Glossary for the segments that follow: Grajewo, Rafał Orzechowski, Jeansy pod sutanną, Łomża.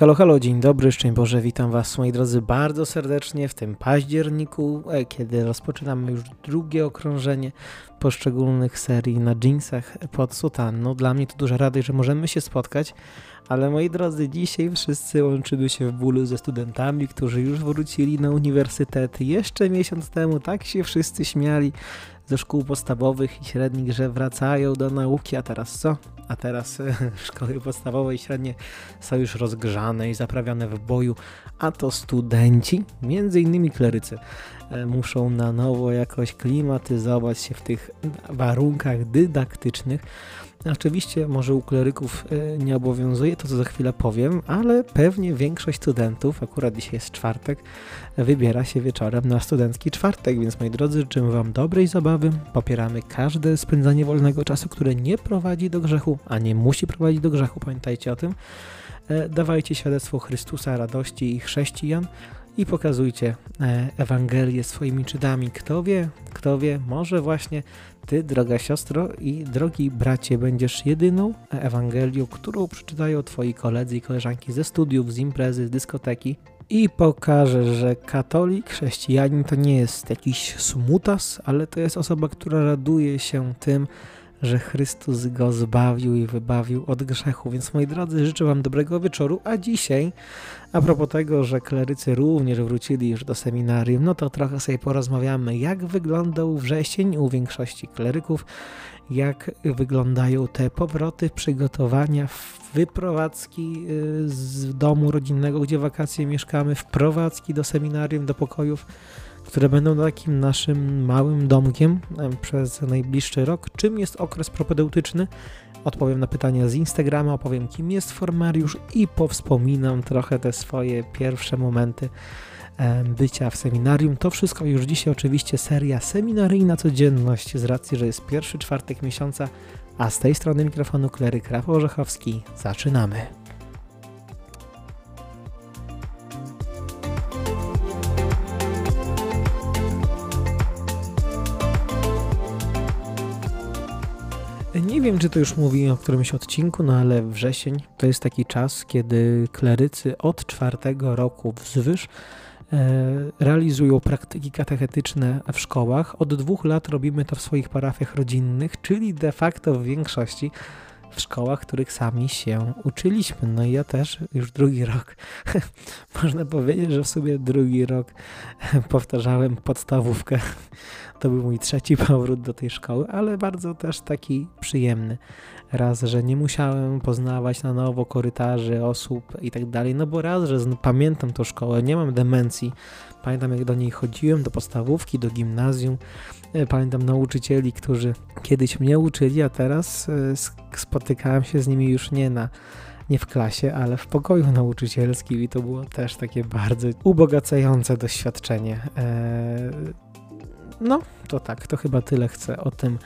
Halo, halo, dzień dobry, szczęść Boże, witam Was, moi drodzy, bardzo serdecznie w tym październiku, kiedy rozpoczynamy już drugie okrążenie poszczególnych serii na Jeansach pod sutanną. Dla mnie to duża radość, że możemy się spotkać, ale moi drodzy, dzisiaj wszyscy łączymy się w bólu ze studentami, którzy już wrócili na uniwersytet. Jeszcze miesiąc temu tak się wszyscy śmiali ze szkół podstawowych i średnich, że wracają do nauki, a teraz co? A teraz szkoły podstawowe i średnie są już rozgrzane i zaprawiane w boju, a to studenci, między innymi klerycy, muszą na nowo jakoś klimatyzować się w tych warunkach dydaktycznych. Oczywiście może u kleryków nie obowiązuje to, co za chwilę powiem, ale pewnie większość studentów, akurat dzisiaj jest czwartek, wybiera się wieczorem na studencki czwartek, więc moi drodzy, życzymy Wam dobrej zabawy, popieramy każde spędzanie wolnego czasu, które nie prowadzi do grzechu, a nie musi prowadzić do grzechu, pamiętajcie o tym. Dawajcie świadectwo Chrystusa, radości i chrześcijan i pokazujcie Ewangelię swoimi czynami. Kto wie, może właśnie Ty, droga siostro i drogi bracie, będziesz jedyną Ewangelią, którą przeczytają Twoi koledzy i koleżanki ze studiów, z imprezy, z dyskoteki i pokażesz, że katolik, chrześcijanin to nie jest jakiś smutas, ale to jest osoba, która raduje się tym, że Chrystus go zbawił i wybawił od grzechu. Więc moi drodzy, życzę Wam dobrego wieczoru, a dzisiaj, a propos tego, że klerycy również wrócili już do seminarium, no to trochę sobie porozmawiamy, jak wyglądał wrzesień u większości kleryków, jak wyglądają te powroty, przygotowania, wyprowadzki z domu rodzinnego, gdzie wakacje mieszkamy, wprowadzki do seminarium, do pokojów, które będą takim naszym małym domkiem przez najbliższy rok. Czym jest okres propedeutyczny? Odpowiem na pytania z Instagrama, opowiem, kim jest formariusz i powspominam trochę te swoje pierwsze momenty bycia w seminarium. To wszystko już dzisiaj oczywiście seria Seminaryjna Codzienność z racji, że jest pierwszy czwartek miesiąca, a z tej strony mikrofonu kleryk Rafał Orzechowski. Zaczynamy! Nie wiem, czy to już mówiłem o którymś odcinku, no ale wrzesień to jest taki czas, kiedy klerycy od czwartego roku wzwyż realizują praktyki katechetyczne w szkołach. Od 2 lat robimy to w swoich parafiach rodzinnych, czyli de facto w większości w szkołach, których sami się uczyliśmy. No i ja też już drugi rok, można powiedzieć, że w sumie drugi rok powtarzałem podstawówkę. To był mój 3. powrót do tej szkoły, ale bardzo też taki przyjemny. Raz, że nie musiałem poznawać na nowo korytarzy, osób i tak dalej, no bo raz, że pamiętam tą szkołę, nie mam demencji. Pamiętam, jak do niej chodziłem, do podstawówki, do gimnazjum. Pamiętam nauczycieli, którzy kiedyś mnie uczyli, a teraz spotykałem się z nimi już nie w klasie, ale w pokoju nauczycielskim i to było też takie bardzo ubogacające doświadczenie. No, to tak, to chyba tyle chcę o tym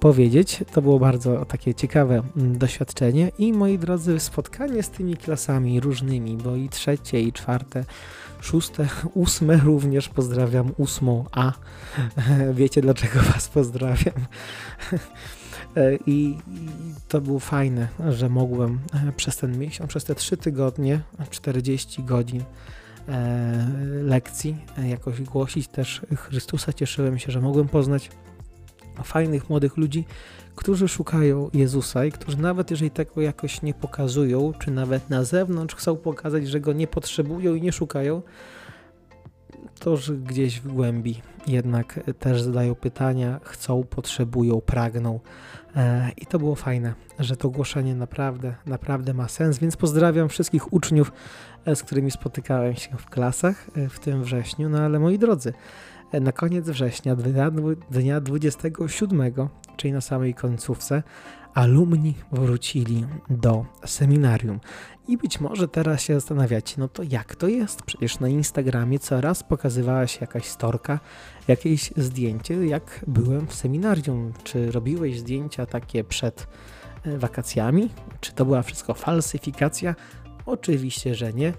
powiedzieć. To było bardzo takie ciekawe doświadczenie i moi drodzy, spotkanie z tymi klasami różnymi, bo i 3, i 4, 6, 8 również pozdrawiam, 8A. Wiecie, dlaczego Was pozdrawiam. I to było fajne, że mogłem przez ten miesiąc, przez te 3 tygodnie, 40 godzin lekcji jakoś głosić też Chrystusa. Cieszyłem się, że mogłem poznać fajnych młodych ludzi, którzy szukają Jezusa i którzy nawet jeżeli tego jakoś nie pokazują, czy nawet na zewnątrz chcą pokazać, że Go nie potrzebują i nie szukają, to że gdzieś w głębi jednak też zadają pytania, chcą, potrzebują, pragną. I to było fajne, że to głoszenie naprawdę ma sens, więc pozdrawiam wszystkich uczniów, z którymi spotykałem się w klasach w tym wrześniu. No ale moi drodzy, na koniec września, dnia 27, czyli na samej końcówce, alumni wrócili do seminarium. I być może teraz się zastanawiacie, no to jak to jest? Przecież na Instagramie coraz pokazywała się jakaś storka, jakieś zdjęcie, jak byłem w seminarium. Czy robiłeś zdjęcia takie przed wakacjami? Czy to była wszystko falsyfikacja? Oczywiście, że nie.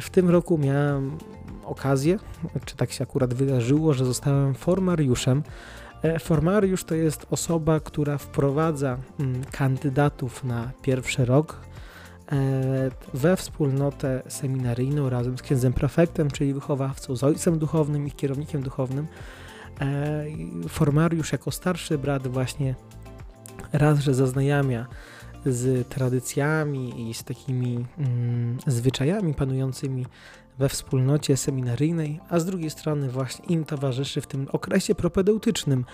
W tym roku miałem okazję, czy tak się akurat wydarzyło, że zostałem formariuszem. Formariusz to jest osoba, która wprowadza kandydatów na pierwszy rok we wspólnotę seminaryjną razem z księdzem prefektem, czyli wychowawcą, z ojcem duchownym i kierownikiem duchownym. Formariusz jako starszy brat właśnie raz, że zaznajamia z tradycjami i z takimi zwyczajami panującymi we wspólnocie seminaryjnej, a z drugiej strony właśnie im towarzyszy w tym okresie propedeutycznym.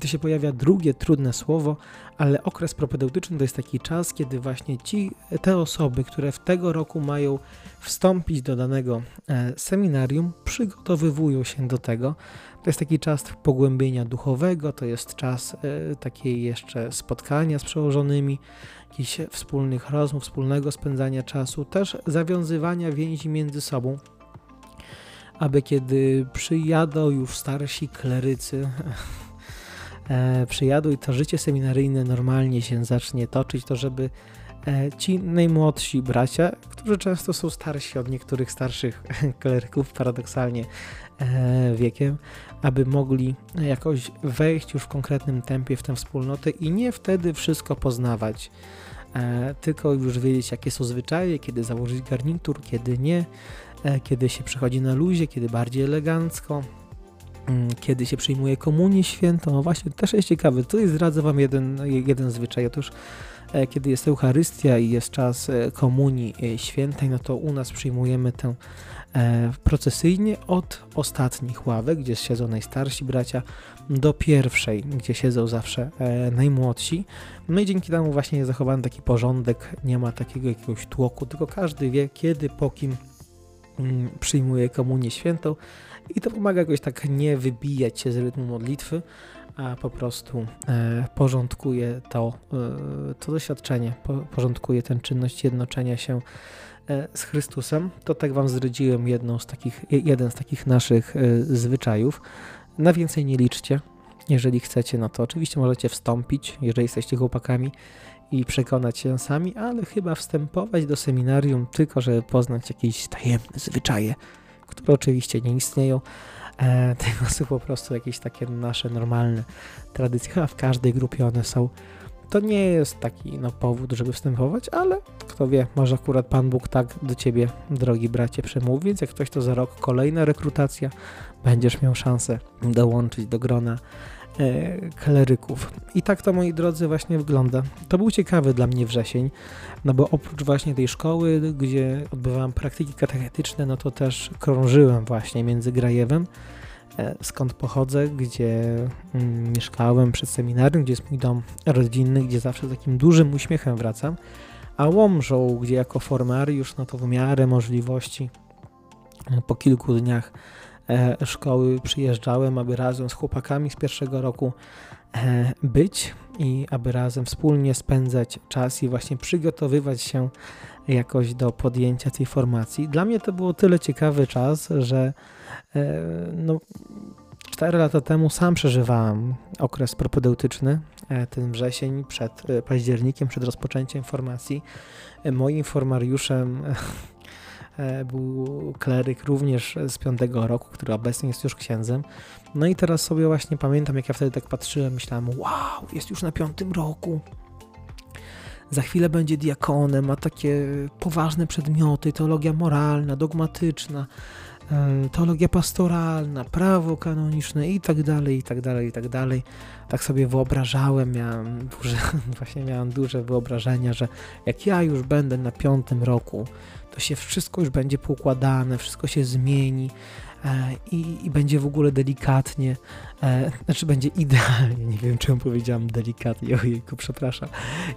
Tu się pojawia drugie trudne słowo, ale okres propedeutyczny to jest taki czas, kiedy właśnie te osoby, które w tego roku mają wstąpić do danego seminarium, przygotowywują się do tego. To jest taki czas pogłębienia duchowego, to jest czas takiej jeszcze spotkania z przełożonymi, jakichś wspólnych rozmów, wspólnego spędzania czasu, też zawiązywania więzi między sobą, aby kiedy przyjadą już starsi klerycy, przyjadą i to życie seminaryjne normalnie się zacznie toczyć, to żeby ci najmłodsi bracia, którzy często są starsi od niektórych starszych kleryków, paradoksalnie wiekiem, aby mogli jakoś wejść już w konkretnym tempie w tę wspólnotę i nie wtedy wszystko poznawać, tylko już wiedzieć, jakie są zwyczaje, kiedy założyć garnitur, kiedy nie, kiedy się przychodzi na luzie, kiedy bardziej elegancko, kiedy się przyjmuje komunię świętą. No właśnie, też jest ciekawe, tutaj zdradzę wam jeden zwyczaj. Otóż kiedy jest Eucharystia i jest czas Komunii Świętej, no to u nas przyjmujemy tę procesyjnie od ostatnich ławek, gdzie siedzą najstarsi bracia, do pierwszej, gdzie siedzą zawsze najmłodsi. No i dzięki temu właśnie jest zachowany taki porządek, nie ma takiego jakiegoś tłoku, tylko każdy wie, kiedy po kim przyjmuje Komunię Świętą i to pomaga jakoś tak nie wybijać się z rytmu modlitwy, a po prostu porządkuje to doświadczenie, porządkuje tę czynność jednoczenia się z Chrystusem. To tak wam zdradziłem jeden z takich naszych zwyczajów. Na więcej nie liczcie. Jeżeli chcecie, no to oczywiście możecie wstąpić, jeżeli jesteście chłopakami i przekonać się sami, ale chyba wstępować do seminarium tylko, żeby poznać jakieś tajemne zwyczaje, które oczywiście nie istnieją. Tego są po prostu jakieś takie nasze normalne tradycje, chyba w każdej grupie one są. To nie jest taki powód, żeby wstępować, ale kto wie, może akurat Pan Bóg tak do ciebie, drogi bracie, przemówi, więc jak ktoś to za rok kolejna rekrutacja, będziesz miał szansę dołączyć do grona kleryków. I tak to, moi drodzy, właśnie wygląda. To był ciekawy dla mnie wrzesień, no bo oprócz właśnie tej szkoły, gdzie odbywałem praktyki katechetyczne, no to też krążyłem właśnie między Grajewem, skąd pochodzę, gdzie mieszkałem przed seminarium, gdzie jest mój dom rodzinny, gdzie zawsze z takim dużym uśmiechem wracam, a Łomżą, gdzie jako formariusz, no to w miarę możliwości po kilku dniach szkoły przyjeżdżałem, aby razem z chłopakami z pierwszego roku być i aby razem wspólnie spędzać czas i właśnie przygotowywać się jakoś do podjęcia tej formacji. Dla mnie to było tyle ciekawy czas, że 4 lata temu sam przeżywałem okres propedeutyczny, ten wrzesień przed październikiem, przed rozpoczęciem formacji. Moim formariuszem był kleryk również z 5 roku, który obecnie jest już księdzem. No i teraz sobie właśnie pamiętam, jak ja wtedy tak patrzyłem, myślałem, wow, jest już na 5 roku. Za chwilę będzie diakonem, ma takie poważne przedmioty, teologia moralna, dogmatyczna, teologia pastoralna, prawo kanoniczne i tak dalej, i tak dalej, i tak dalej. Tak sobie wyobrażałem, miałem duże wyobrażenia, że jak ja już będę na 5 roku, to się wszystko już będzie poukładane, wszystko się zmieni i będzie w ogóle delikatnie, będzie idealnie, nie wiem czemu powiedziałam delikatnie, ojejku, przepraszam,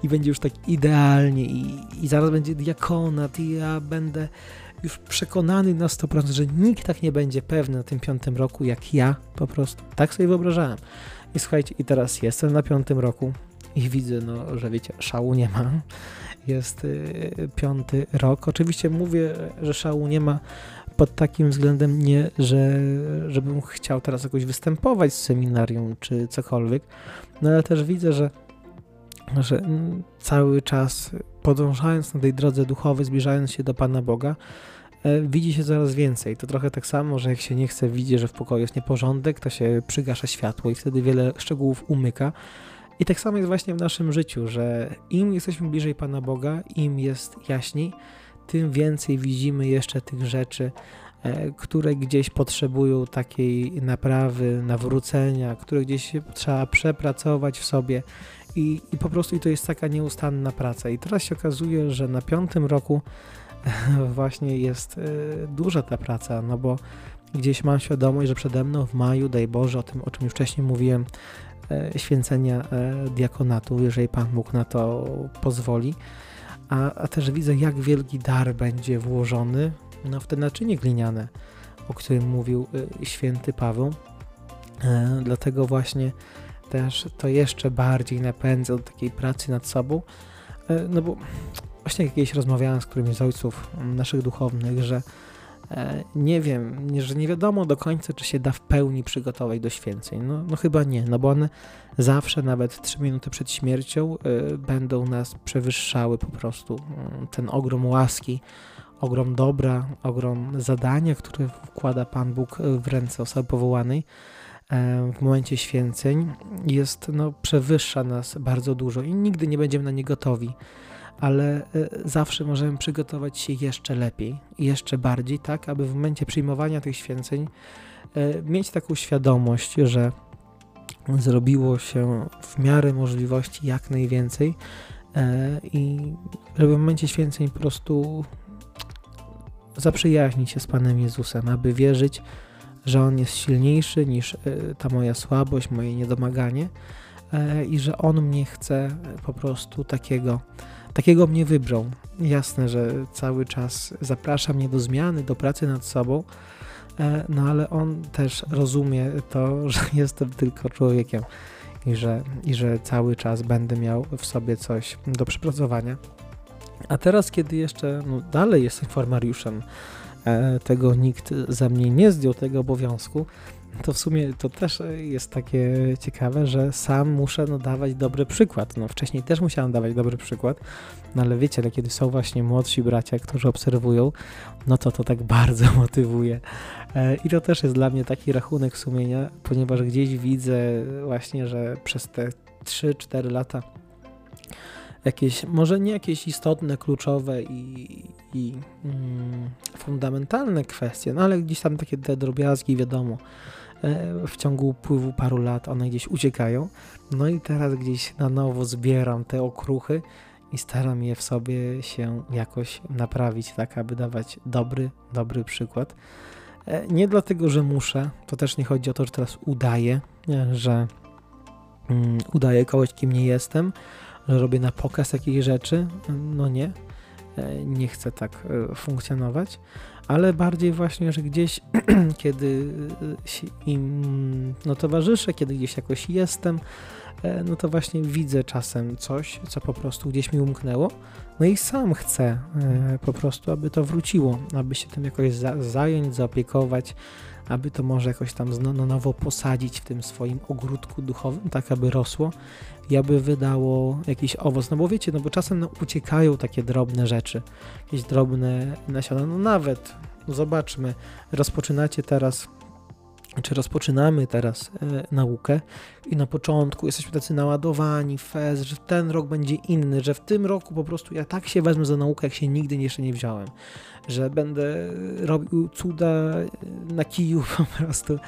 i będzie już tak idealnie i zaraz będzie diakonat i ja będę już przekonany na 100%, że nikt tak nie będzie pewny na tym 5 roku jak ja, po prostu tak sobie wyobrażałem. I słuchajcie, i teraz jestem na 5 roku i widzę, że wiecie, szału nie ma. Jest 5 rok. Oczywiście mówię, że szału nie ma pod takim względem, nie, żebym chciał teraz jakoś występować z seminarium czy cokolwiek, no ale też widzę, że cały czas podążając na tej drodze duchowej, zbliżając się do Pana Boga, widzi się coraz więcej. To trochę tak samo, że jak się nie chce widzieć, że w pokoju jest nieporządek, to się przygasza światło i wtedy wiele szczegółów umyka. I tak samo jest właśnie w naszym życiu, że im jesteśmy bliżej Pana Boga, im jest jaśniej, tym więcej widzimy jeszcze tych rzeczy, które gdzieś potrzebują takiej naprawy, nawrócenia, które gdzieś trzeba przepracować w sobie. I po prostu to jest taka nieustanna praca. I teraz się okazuje, że na 5. roku właśnie jest duża ta praca, no bo gdzieś mam świadomość, że przede mną w maju, daj Boże, o tym, o czym już wcześniej mówiłem, święcenia diakonatu, jeżeli Pan Bóg na to pozwoli. A też widzę, jak wielki dar będzie włożony w te naczynie gliniane, o którym mówił święty Paweł. Dlatego właśnie też to jeszcze bardziej napędza do takiej pracy nad sobą. No bo właśnie kiedyś rozmawiałem z którymś z ojców naszych duchownych, że nie wiadomo do końca, czy się da w pełni przygotować do święceń. No chyba nie, no bo one zawsze, nawet 3 minuty przed śmiercią, będą nas przewyższały po prostu. Ten ogrom łaski, ogrom dobra, ogrom zadania, które wkłada Pan Bóg w ręce osoby powołanej w momencie święceń, jest, przewyższa nas bardzo dużo i nigdy nie będziemy na nie gotowi. Ale zawsze możemy przygotować się jeszcze lepiej, jeszcze bardziej, tak, aby w momencie przyjmowania tych święceń mieć taką świadomość, że zrobiło się w miarę możliwości jak najwięcej i żeby w momencie święceń po prostu zaprzyjaźnić się z Panem Jezusem, aby wierzyć, że On jest silniejszy niż ta moja słabość, moje niedomaganie i że On mnie chce po prostu takiego mnie wybrał. Jasne, że cały czas zaprasza mnie do zmiany, do pracy nad sobą, ale on też rozumie to, że jestem tylko człowiekiem i że cały czas będę miał w sobie coś do przepracowania. A teraz, kiedy jeszcze dalej jestem formariuszem, tego nikt ze mnie nie zdjął tego obowiązku, to w sumie to też jest takie ciekawe, że sam muszę dawać dobry przykład. Wcześniej też musiałem dawać dobry przykład, ale wiecie, ale kiedy są właśnie młodsi bracia, którzy obserwują, to tak bardzo motywuje. I to też jest dla mnie taki rachunek sumienia, ponieważ gdzieś widzę właśnie, że przez te 3-4 lata jakieś, może nie jakieś istotne, kluczowe i fundamentalne kwestie, ale gdzieś tam takie te drobiazgi, wiadomo, w ciągu upływu paru lat one gdzieś uciekają. I teraz gdzieś na nowo zbieram te okruchy i staram je w sobie się jakoś naprawić, tak aby dawać dobry przykład. Nie dlatego, że muszę, to też nie chodzi o to, że teraz udaję, że udaję kogoś, kim nie jestem, że robię na pokaz jakichś rzeczy, nie chcę tak funkcjonować, ale bardziej właśnie, że gdzieś, kiedy się im towarzyszę, kiedy gdzieś jakoś jestem, to właśnie widzę czasem coś, co po prostu gdzieś mi umknęło, i sam chcę po prostu, aby to wróciło, aby się tym jakoś zająć, zaopiekować, aby to może jakoś tam na nowo posadzić w tym swoim ogródku duchowym, tak aby rosło i aby wydało jakiś owoc. Bo wiecie, bo czasem uciekają takie drobne rzeczy, jakieś drobne nasiona. Nawet, zobaczmy, rozpoczynamy teraz naukę i na początku jesteśmy tacy naładowani, że ten rok będzie inny, że w tym roku po prostu ja tak się wezmę za naukę, jak się nigdy jeszcze nie wziąłem, że będę robił cuda na kiju po prostu,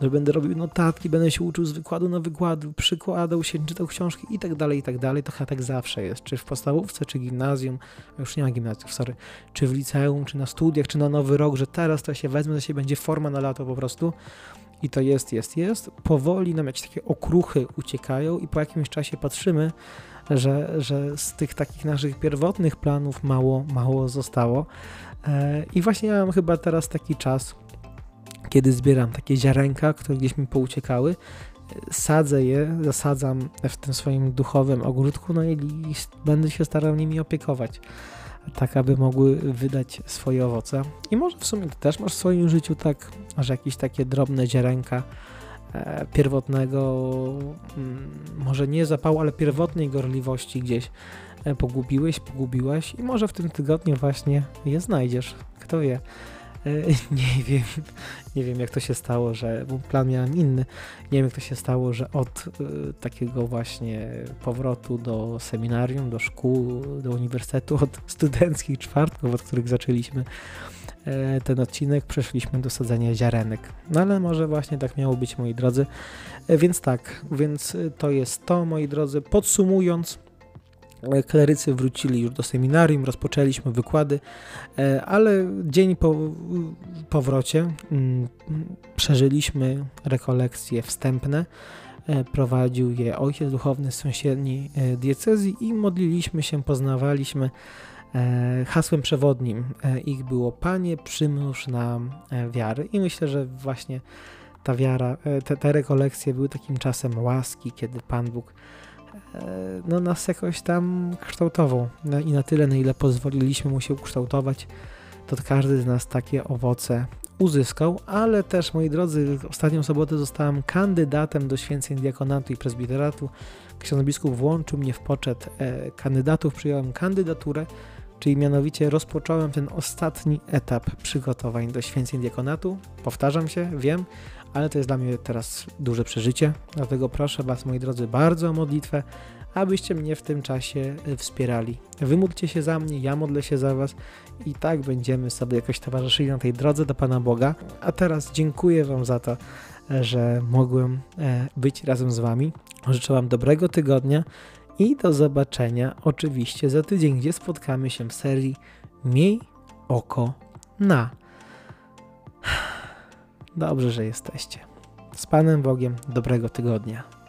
że będę robił notatki, będę się uczył z wykładu na wykład, przykładał się, czytał książki i tak dalej. To chyba tak zawsze jest, czy w podstawówce, czy gimnazjum, już nie ma gimnazjum, czy w liceum, czy na studiach, czy na nowy rok, że teraz to się wezmę, to się będzie forma na lato po prostu. I to jest. Powoli nam jakieś takie okruchy uciekają i po jakimś czasie patrzymy, że z tych takich naszych pierwotnych planów mało zostało. I właśnie ja mam chyba teraz taki czas, kiedy zbieram takie ziarenka, które gdzieś mi pouciekały, sadzę je, zasadzam w tym swoim duchowym ogródku, i będę się starał nimi opiekować, tak aby mogły wydać swoje owoce. I może w sumie ty też masz w swoim życiu tak, że jakieś takie drobne ziarenka pierwotnego, może nie zapału, ale pierwotnej gorliwości gdzieś pogubiłeś, pogubiłaś i może w tym tygodniu właśnie je znajdziesz. Kto wie, Nie wiem jak to się stało, że bo plan miałem inny. Nie wiem jak to się stało, że od takiego właśnie powrotu do seminarium, do szkół, do uniwersytetu, od studenckich czwartków, od których zaczęliśmy ten odcinek, przeszliśmy do sadzenia ziarenek. No ale może właśnie tak miało być, moi drodzy. Więc to jest to, moi drodzy. Podsumując, klerycy wrócili już do seminarium, rozpoczęliśmy wykłady, ale dzień po powrocie przeżyliśmy rekolekcje wstępne. Prowadził je ojciec duchowny z sąsiedniej diecezji i modliliśmy się, poznawaliśmy hasłem przewodnim. Ich było: Panie, przymnóż nam wiary. I myślę, że właśnie ta wiara, te rekolekcje były takim czasem łaski, kiedy Pan Bóg nas jakoś tam kształtował i na tyle, na ile pozwoliliśmy mu się ukształtować, to każdy z nas takie owoce uzyskał, ale też, moi drodzy, ostatnią sobotę zostałem kandydatem do święceń diakonatu i prezbiteratu. Ksiądz biskup włączył mnie w poczet kandydatów, przyjąłem kandydaturę, czyli mianowicie rozpocząłem ten ostatni etap przygotowań do święceń diakonatu. Powtarzam się, wiem, ale to jest dla mnie teraz duże przeżycie, dlatego proszę Was, moi drodzy, bardzo o modlitwę, abyście mnie w tym czasie wspierali. Wy módlcie się za mnie, ja modlę się za Was i tak będziemy sobie jakoś towarzyszyli na tej drodze do Pana Boga. A teraz dziękuję Wam za to, że mogłem być razem z Wami. Życzę Wam dobrego tygodnia i do zobaczenia oczywiście za tydzień, gdzie spotkamy się w serii Miej oko na. Dobrze, że jesteście. Z Panem Bogiem, dobrego tygodnia.